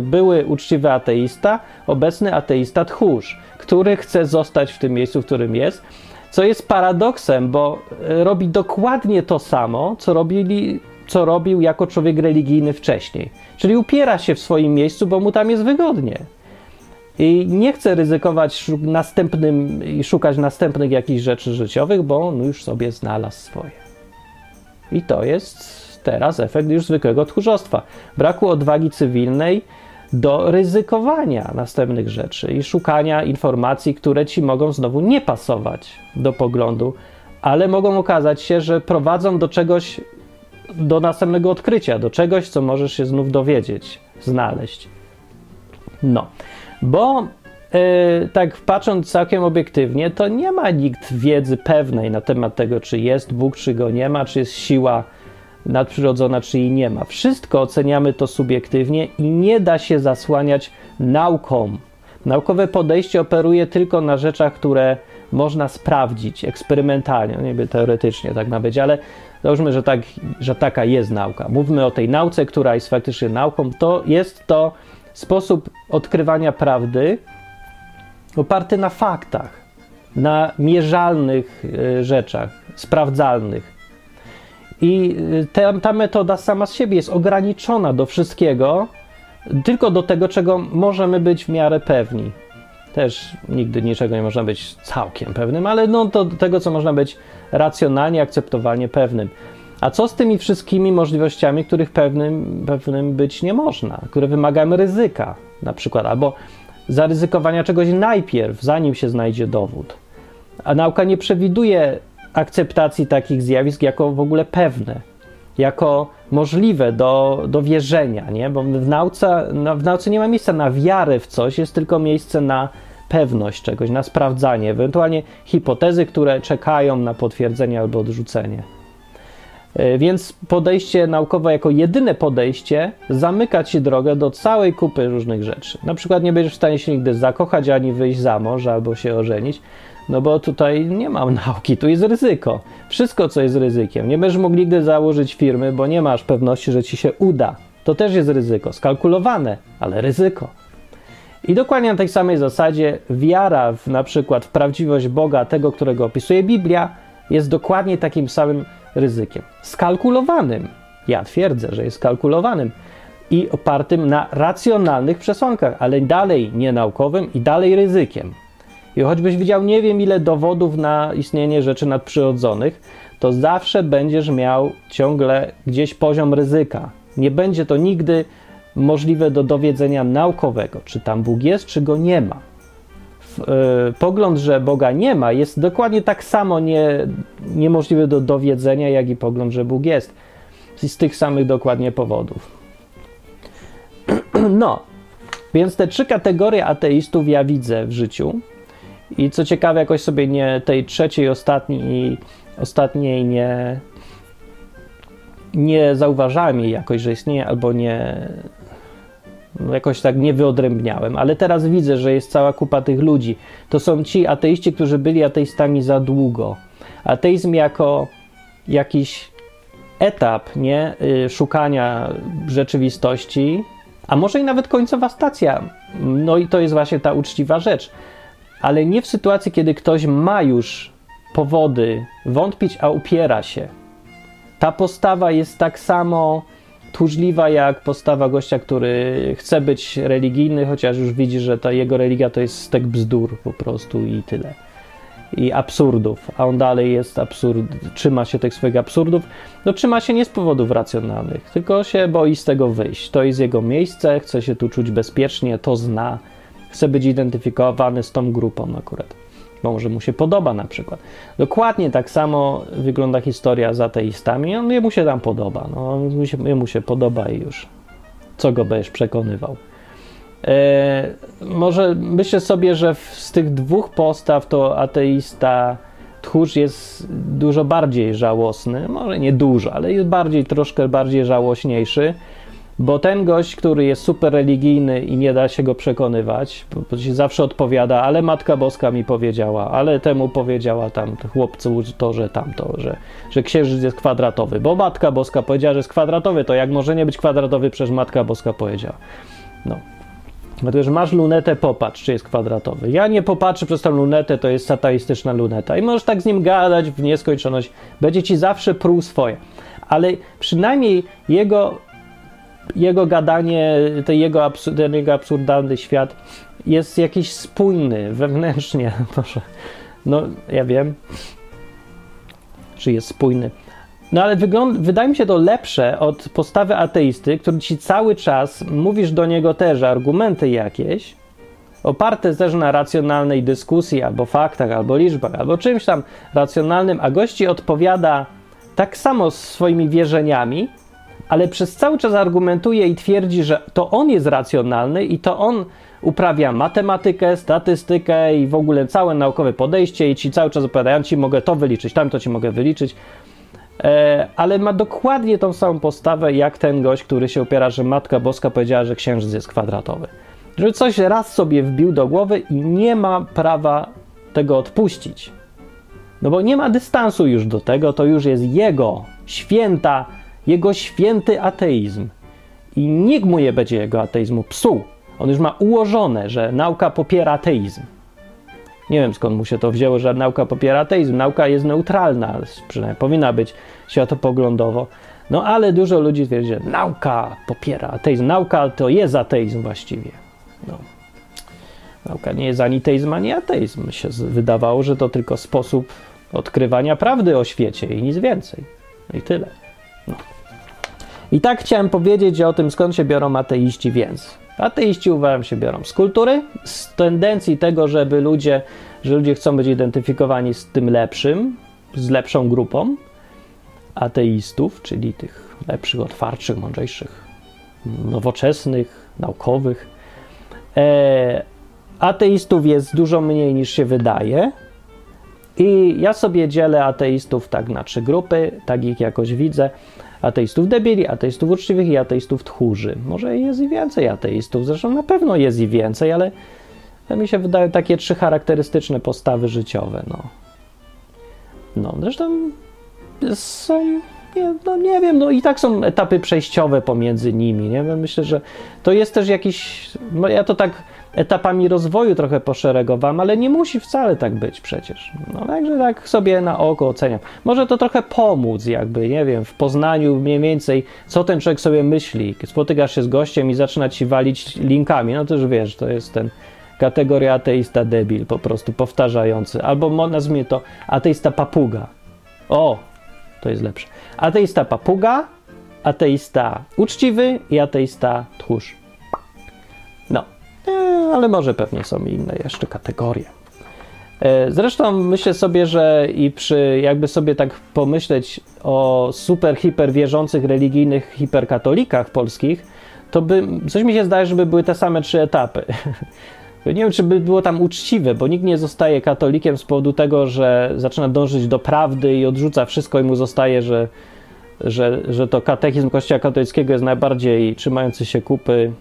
były uczciwy ateista, obecny ateista tchórz, który chce zostać w tym miejscu, w którym jest, co jest paradoksem, bo robi dokładnie to samo, co robili co robił jako człowiek religijny wcześniej. Czyli upiera się w swoim miejscu, bo mu tam jest wygodnie. I nie chce ryzykować następnym i szukać następnych jakichś rzeczy życiowych, bo on już sobie znalazł swoje. I to jest teraz efekt już zwykłego tchórzostwa. Braku odwagi cywilnej do ryzykowania następnych rzeczy i szukania informacji, które ci mogą znowu nie pasować do poglądu, ale mogą okazać się, że prowadzą do czegoś, do następnego odkrycia, do czegoś, co możesz się znów dowiedzieć, znaleźć. No, bo yy, tak patrząc całkiem obiektywnie, to nie ma nikt wiedzy pewnej na temat tego, czy jest Bóg, czy go nie ma, czy jest siła nadprzyrodzona, czy jej nie ma. Wszystko oceniamy to subiektywnie i nie da się zasłaniać nauką. Naukowe podejście operuje tylko na rzeczach, które można sprawdzić eksperymentalnie, niby teoretycznie tak ma być, ale załóżmy, że, tak, że taka jest nauka. Mówmy o tej nauce, która jest faktycznie nauką. To jest to sposób odkrywania prawdy oparty na faktach, na mierzalnych rzeczach, sprawdzalnych. I ta, ta metoda sama z siebie jest ograniczona do wszystkiego, tylko do tego, czego możemy być w miarę pewni. Też nigdy niczego nie można być całkiem pewnym, ale no to do tego, co można być racjonalnie, akceptowalnie pewnym. A co z tymi wszystkimi możliwościami, których pewnym, pewnym być nie można, które wymagają ryzyka na przykład, albo zaryzykowania czegoś najpierw, zanim się znajdzie dowód. A nauka nie przewiduje akceptacji takich zjawisk jako w ogóle pewne, jako możliwe do, do wierzenia, nie? Bo w nauce, w nauce nie ma miejsca na wiarę w coś, jest tylko miejsce na pewność czegoś, na sprawdzanie, ewentualnie hipotezy, które czekają na potwierdzenie albo odrzucenie. Więc podejście naukowe jako jedyne podejście zamyka ci drogę do całej kupy różnych rzeczy. Na przykład nie będziesz w stanie się nigdy zakochać, ani wyjść za mąż, albo się ożenić, no bo tutaj nie mam nauki, tu jest ryzyko. Wszystko, co jest ryzykiem. Nie będziesz mógł nigdy założyć firmy, bo nie masz pewności, że ci się uda. To też jest ryzyko, skalkulowane, ale ryzyko. I dokładnie na tej samej zasadzie wiara w na przykład w prawdziwość Boga, tego, którego opisuje Biblia, jest dokładnie takim samym ryzykiem. Skalkulowanym. Ja twierdzę, że jest skalkulowanym i opartym na racjonalnych przesłankach, ale dalej nienaukowym i dalej ryzykiem. I choćbyś widział nie wiem ile dowodów na istnienie rzeczy nadprzyrodzonych, to zawsze będziesz miał ciągle gdzieś poziom ryzyka. Nie będzie to nigdy możliwe do dowiedzenia naukowego, czy tam Bóg jest, czy go nie ma. Pogląd, że Boga nie ma, jest dokładnie tak samo nie, niemożliwy do dowiedzenia, jak i pogląd, że Bóg jest. Z tych samych dokładnie powodów. No, więc te trzy kategorie ateistów ja widzę w życiu. I co ciekawe, jakoś sobie nie tej trzeciej, ostatniej, ostatniej nie, nie zauważałem jej jakoś, że istnieje, albo nie, jakoś tak nie wyodrębniałem. Ale teraz widzę, że jest cała kupa tych ludzi. To są ci ateiści, którzy byli ateistami za długo. Ateizm jako jakiś etap, nie? Szukania rzeczywistości, a może i nawet końcowa stacja. No i to jest właśnie ta uczciwa rzecz. Ale nie w sytuacji, kiedy ktoś ma już powody wątpić, a upiera się. Ta postawa jest tak samo tchórzliwa jak postawa gościa, który chce być religijny, chociaż już widzi, że ta jego religia to jest stek bzdur po prostu i tyle. I absurdów, a on dalej jest absurd, trzyma się tych swoich absurdów. No trzyma się nie z powodów racjonalnych, tylko się boi z tego wyjść. To jest jego miejsce, chce się tu czuć bezpiecznie, to zna, chce być identyfikowany z tą grupą akurat, bo może mu się podoba na przykład. Dokładnie tak samo wygląda historia z ateistami, on jemu się tam podoba, no, mu się, jemu się podoba i już, co go będziesz przekonywał. Eee, może myślę sobie, że w, z tych dwóch postaw to ateista tchórz jest dużo bardziej żałosny, może nie dużo, ale jest bardziej, troszkę bardziej żałośniejszy, bo ten gość, który jest super religijny i nie da się go przekonywać, bo, bo się zawsze odpowiada, ale Matka Boska mi powiedziała, ale temu powiedziała tam chłopcu to, że tamto, że, że księżyc jest kwadratowy, bo Matka Boska powiedziała, że jest kwadratowy, to jak może nie być kwadratowy, przecież Matka Boska powiedziała. No. Dlatego, że masz lunetę, popatrz, czy jest kwadratowy. Ja nie popatrzę przez tą lunetę, to jest satanistyczna luneta. I możesz tak z nim gadać w nieskończoność. Będzie ci zawsze pruł swoje. Ale przynajmniej jego, jego gadanie, ten jego, absur ten jego absurdalny świat jest jakiś spójny wewnętrznie. Może. No, ja wiem, czy jest spójny. No ale wydaje mi się to lepsze od postawy ateisty, który ci cały czas mówisz do niego też argumenty jakieś, oparte też na racjonalnej dyskusji, albo faktach, albo liczbach, albo czymś tam racjonalnym, a gości odpowiada tak samo swoimi wierzeniami, ale przez cały czas argumentuje i twierdzi, że to on jest racjonalny i to on uprawia matematykę, statystykę i w ogóle całe naukowe podejście i ci cały czas opowiadają, ci mogę to wyliczyć, tam to ci mogę wyliczyć. Ale ma dokładnie tą samą postawę jak ten gość, który się opiera, że Matka Boska powiedziała, że księżyc jest kwadratowy. Że coś raz sobie wbił do głowy i nie ma prawa tego odpuścić. No bo nie ma dystansu już do tego, to już jest jego święta, jego święty ateizm. I nikt mu nie będzie jego ateizmu psuł. On już ma ułożone, że nauka popiera ateizm. Nie wiem, skąd mu się to wzięło, że nauka popiera ateizm. Nauka jest neutralna, przynajmniej powinna być światopoglądowo. No ale dużo ludzi twierdzi, że nauka popiera ateizm. Nauka to jest ateizm właściwie. No. Nauka nie jest ani teizm, ani ateizm. Się wydawało, że to tylko sposób odkrywania prawdy o świecie i nic więcej. I tyle. No. I tak chciałem powiedzieć o tym, skąd się biorą ateiści, więc... Ateiści uważam się biorą z kultury, z tendencji tego, żeby ludzie, że ludzie chcą być identyfikowani z tym lepszym, z lepszą grupą ateistów, czyli tych lepszych, otwartszych, mądrzejszych, nowoczesnych, naukowych. E, ateistów jest dużo mniej niż się wydaje i ja sobie dzielę ateistów tak na trzy grupy, tak ich jakoś widzę. Ateistów debili, ateistów uczciwych i ateistów tchórzy. Może jest i więcej ateistów, zresztą na pewno jest i więcej, ale mi się wydają takie trzy charakterystyczne postawy życiowe. No, no zresztą są, nie, no nie wiem, no i tak są etapy przejściowe pomiędzy nimi. Nie wiem, myślę, że to jest też jakiś, no ja to tak etapami rozwoju trochę poszeregowam, ale nie musi wcale tak być przecież. No także tak sobie na oko oceniam. Może to trochę pomóc jakby, nie wiem, w poznaniu mniej więcej, co ten człowiek sobie myśli. Spotykasz się z gościem i zaczyna ci walić linkami, no to już wiesz, to jest ten kategoria ateista debil, po prostu powtarzający. Albo nazwijmy to ateista papuga. O, to jest lepsze. Ateista papuga, ateista uczciwy i ateista tchórz. No. Ale może pewnie są inne jeszcze kategorie. Zresztą myślę sobie, że i przy, jakby sobie tak pomyśleć o super, hiper wierzących, religijnych hiperkatolikach polskich, to by, coś mi się zdaje, żeby były te same trzy etapy. Nie wiem, czy by było tam uczciwe, bo nikt nie zostaje katolikiem z powodu tego, że zaczyna dążyć do prawdy i odrzuca wszystko i mu zostaje, że, że, że to katechizm Kościoła katolickiego jest najbardziej trzymający się kupy,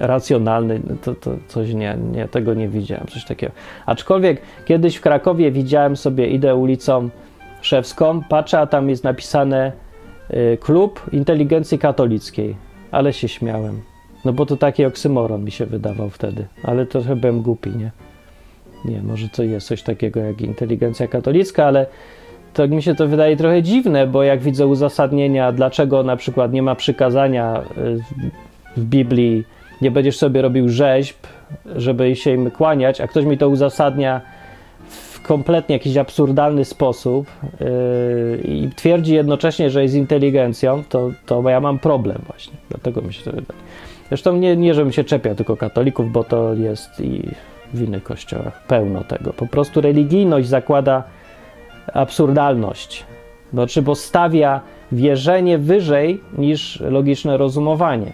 racjonalny, to, to coś nie, nie, tego nie widziałem, coś takiego. Aczkolwiek kiedyś w Krakowie widziałem sobie, idę ulicą Szewską, patrzę, a tam jest napisane y, Klub Inteligencji Katolickiej, ale się śmiałem. No bo to taki oksymoron mi się wydawał wtedy, ale to chyba byłem głupi, nie? nie, może to jest coś takiego jak inteligencja katolicka, ale to mi się to wydaje trochę dziwne, bo jak widzę uzasadnienia, dlaczego na przykład nie ma przykazania w Biblii, nie będziesz sobie robił rzeźb, żeby się im kłaniać, a ktoś mi to uzasadnia w kompletnie jakiś absurdalny sposób yy, i twierdzi jednocześnie, że jest inteligencją, to, to ja mam problem właśnie. Dlatego mi się to wydaje. Zresztą nie, nie żebym się czepiał tylko katolików, bo to jest i w innych kościołach pełno tego. Po prostu religijność zakłada absurdalność. Znaczy, bo stawia wierzenie wyżej niż logiczne rozumowanie.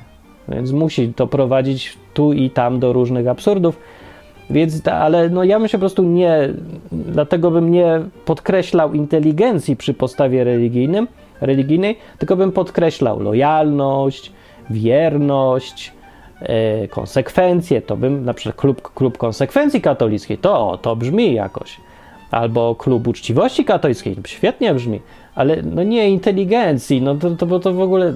Więc musi to prowadzić tu i tam do różnych absurdów. Więc, ale no ja bym się po prostu nie, dlatego bym nie podkreślał inteligencji przy postawie religijnym, religijnej, tylko bym podkreślał lojalność, wierność, yy, konsekwencje. To bym, na przykład klub, klub konsekwencji katolickiej, to, o, to brzmi jakoś. Albo klub uczciwości katolickiej, świetnie brzmi, ale no nie inteligencji, no to, to, to w ogóle...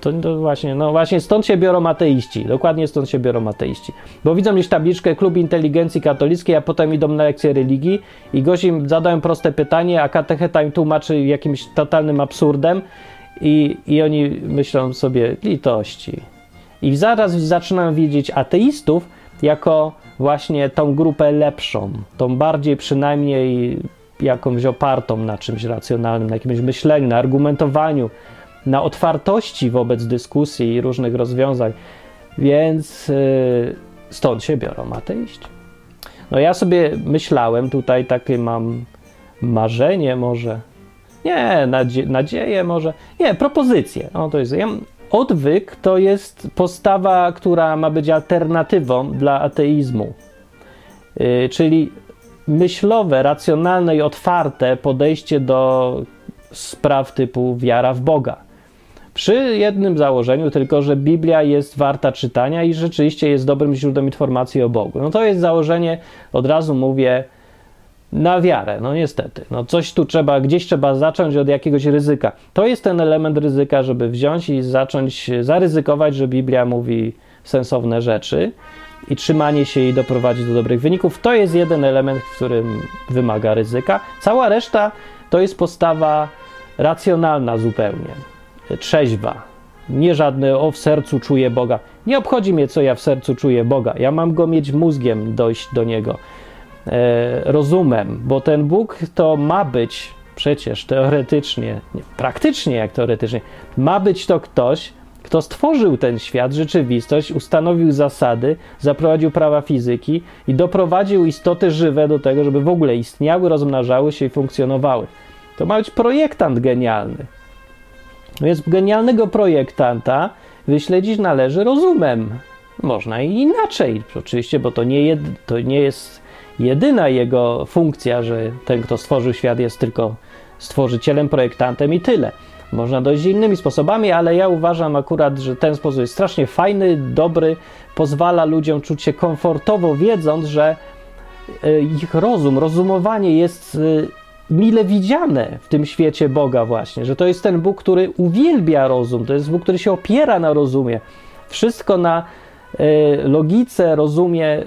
To, to właśnie, no właśnie stąd się biorą ateiści, dokładnie stąd się biorą ateiści, bo widzą gdzieś tabliczkę Klub Inteligencji Katolickiej, a potem idą na lekcję religii i gość im zadają proste pytanie, a katecheta im tłumaczy jakimś totalnym absurdem i, i oni myślą sobie litości. I zaraz zaczynam widzieć ateistów jako właśnie tą grupę lepszą, tą bardziej przynajmniej jakąś opartą na czymś racjonalnym, na jakimś myśleniu, na argumentowaniu, na otwartości wobec dyskusji i różnych rozwiązań, więc yy, stąd się biorą ateiści. No ja sobie myślałem, tutaj takie mam marzenie może, nie, nadzie nadzieję może, nie, propozycję. O, to jest, ja, odwyk to jest postawa, która ma być alternatywą dla ateizmu, yy, czyli myślowe, racjonalne i otwarte podejście do spraw typu wiara w Boga. Przy jednym założeniu tylko, że Biblia jest warta czytania i rzeczywiście jest dobrym źródłem informacji o Bogu. No to jest założenie, od razu mówię, na wiarę, no niestety. No coś tu trzeba, gdzieś trzeba zacząć od jakiegoś ryzyka. To jest ten element ryzyka, żeby wziąć i zacząć zaryzykować, że Biblia mówi sensowne rzeczy i trzymanie się jej doprowadzi do dobrych wyników. To jest jeden element, w którym wymaga ryzyka. Cała reszta to jest postawa racjonalna zupełnie, trzeźwa, nie żadne o w sercu czuję Boga. Nie obchodzi mnie, co ja w sercu czuję Boga, ja mam go mieć mózgiem dojść do Niego, e, rozumem, bo ten Bóg to ma być przecież teoretycznie, nie, praktycznie jak teoretycznie, ma być to ktoś, kto stworzył ten świat, rzeczywistość, ustanowił zasady, zaprowadził prawa fizyki i doprowadził istoty żywe do tego, żeby w ogóle istniały, rozmnażały się i funkcjonowały. To ma być projektant genialny. Więc genialnego projektanta wyśledzić należy rozumem. Można i inaczej, oczywiście, bo to nie, jedy, to nie jest jedyna jego funkcja, że ten, kto stworzył świat, jest tylko stworzycielem, projektantem i tyle. Można dojść innymi sposobami, ale ja uważam akurat, że ten sposób jest strasznie fajny, dobry, pozwala ludziom czuć się komfortowo, wiedząc, że ich rozum, rozumowanie jest mile widziane w tym świecie Boga właśnie, że to jest ten Bóg, który uwielbia rozum, to jest Bóg, który się opiera na rozumie. Wszystko na logice, rozumie,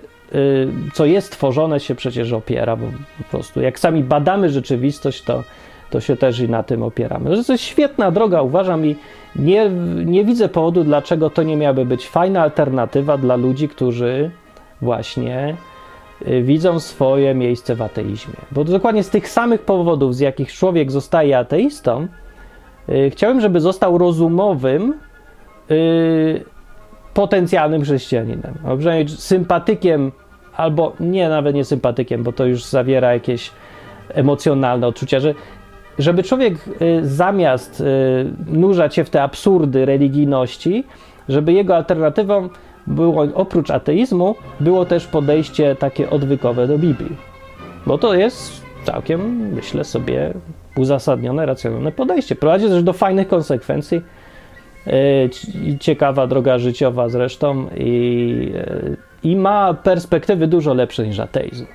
co jest tworzone, się przecież opiera, bo po prostu jak sami badamy rzeczywistość, to to się też i na tym opieramy. To jest świetna droga, uważam, i nie, nie widzę powodu, dlaczego to nie miałaby być fajna alternatywa dla ludzi, którzy właśnie widzą swoje miejsce w ateizmie. Bo dokładnie z tych samych powodów, z jakich człowiek zostaje ateistą, yy, chciałem, żeby został rozumowym, yy, potencjalnym chrześcijaninem. A przynajmniej sympatykiem, albo nie, nawet nie sympatykiem, bo to już zawiera jakieś emocjonalne odczucia, że żeby człowiek y, zamiast y, nurzać się w te absurdy religijności, żeby jego alternatywą było, oprócz ateizmu, było też podejście takie odwykowe do Biblii. Bo to jest całkiem, myślę sobie, uzasadnione, racjonalne podejście. Prowadzi też do fajnych konsekwencji. Y, ciekawa droga życiowa zresztą i, y, i ma perspektywy dużo lepsze niż ateizm.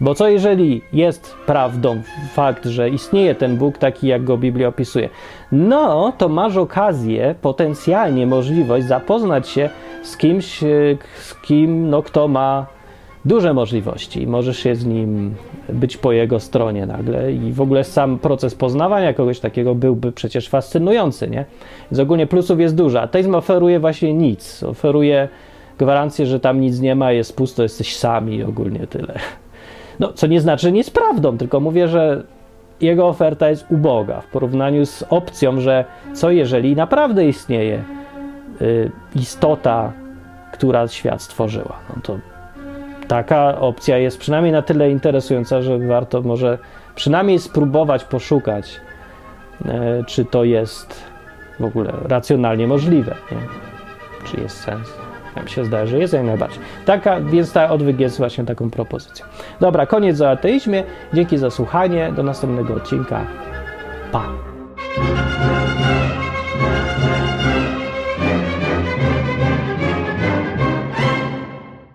Bo co jeżeli jest prawdą fakt, że istnieje ten Bóg taki, jak go Biblia opisuje? No, to masz okazję, potencjalnie możliwość zapoznać się z kimś, z kim, no, kto ma duże możliwości. Możesz się z nim być po jego stronie nagle i w ogóle sam proces poznawania kogoś takiego byłby przecież fascynujący, nie? Więc ogólnie plusów jest dużo. Ateizm oferuje właśnie nic. Oferuje gwarancję, że tam nic nie ma, jest pusto, jesteś sami, ogólnie tyle. No, co nie znaczy, nie jest prawdą, tylko mówię, że jego oferta jest uboga w porównaniu z opcją, że co jeżeli naprawdę istnieje y, istota, która świat stworzyła. No to taka opcja jest przynajmniej na tyle interesująca, że warto może przynajmniej spróbować poszukać, y, czy to jest w ogóle racjonalnie możliwe, nie? Czy jest sens. Ja mi się zdaje, że jest jak najbardziej. Taka, więc ta odwyk jest właśnie taką propozycją. Dobra, koniec o ateizmie. Dzięki za słuchanie. Do następnego odcinka. Pa!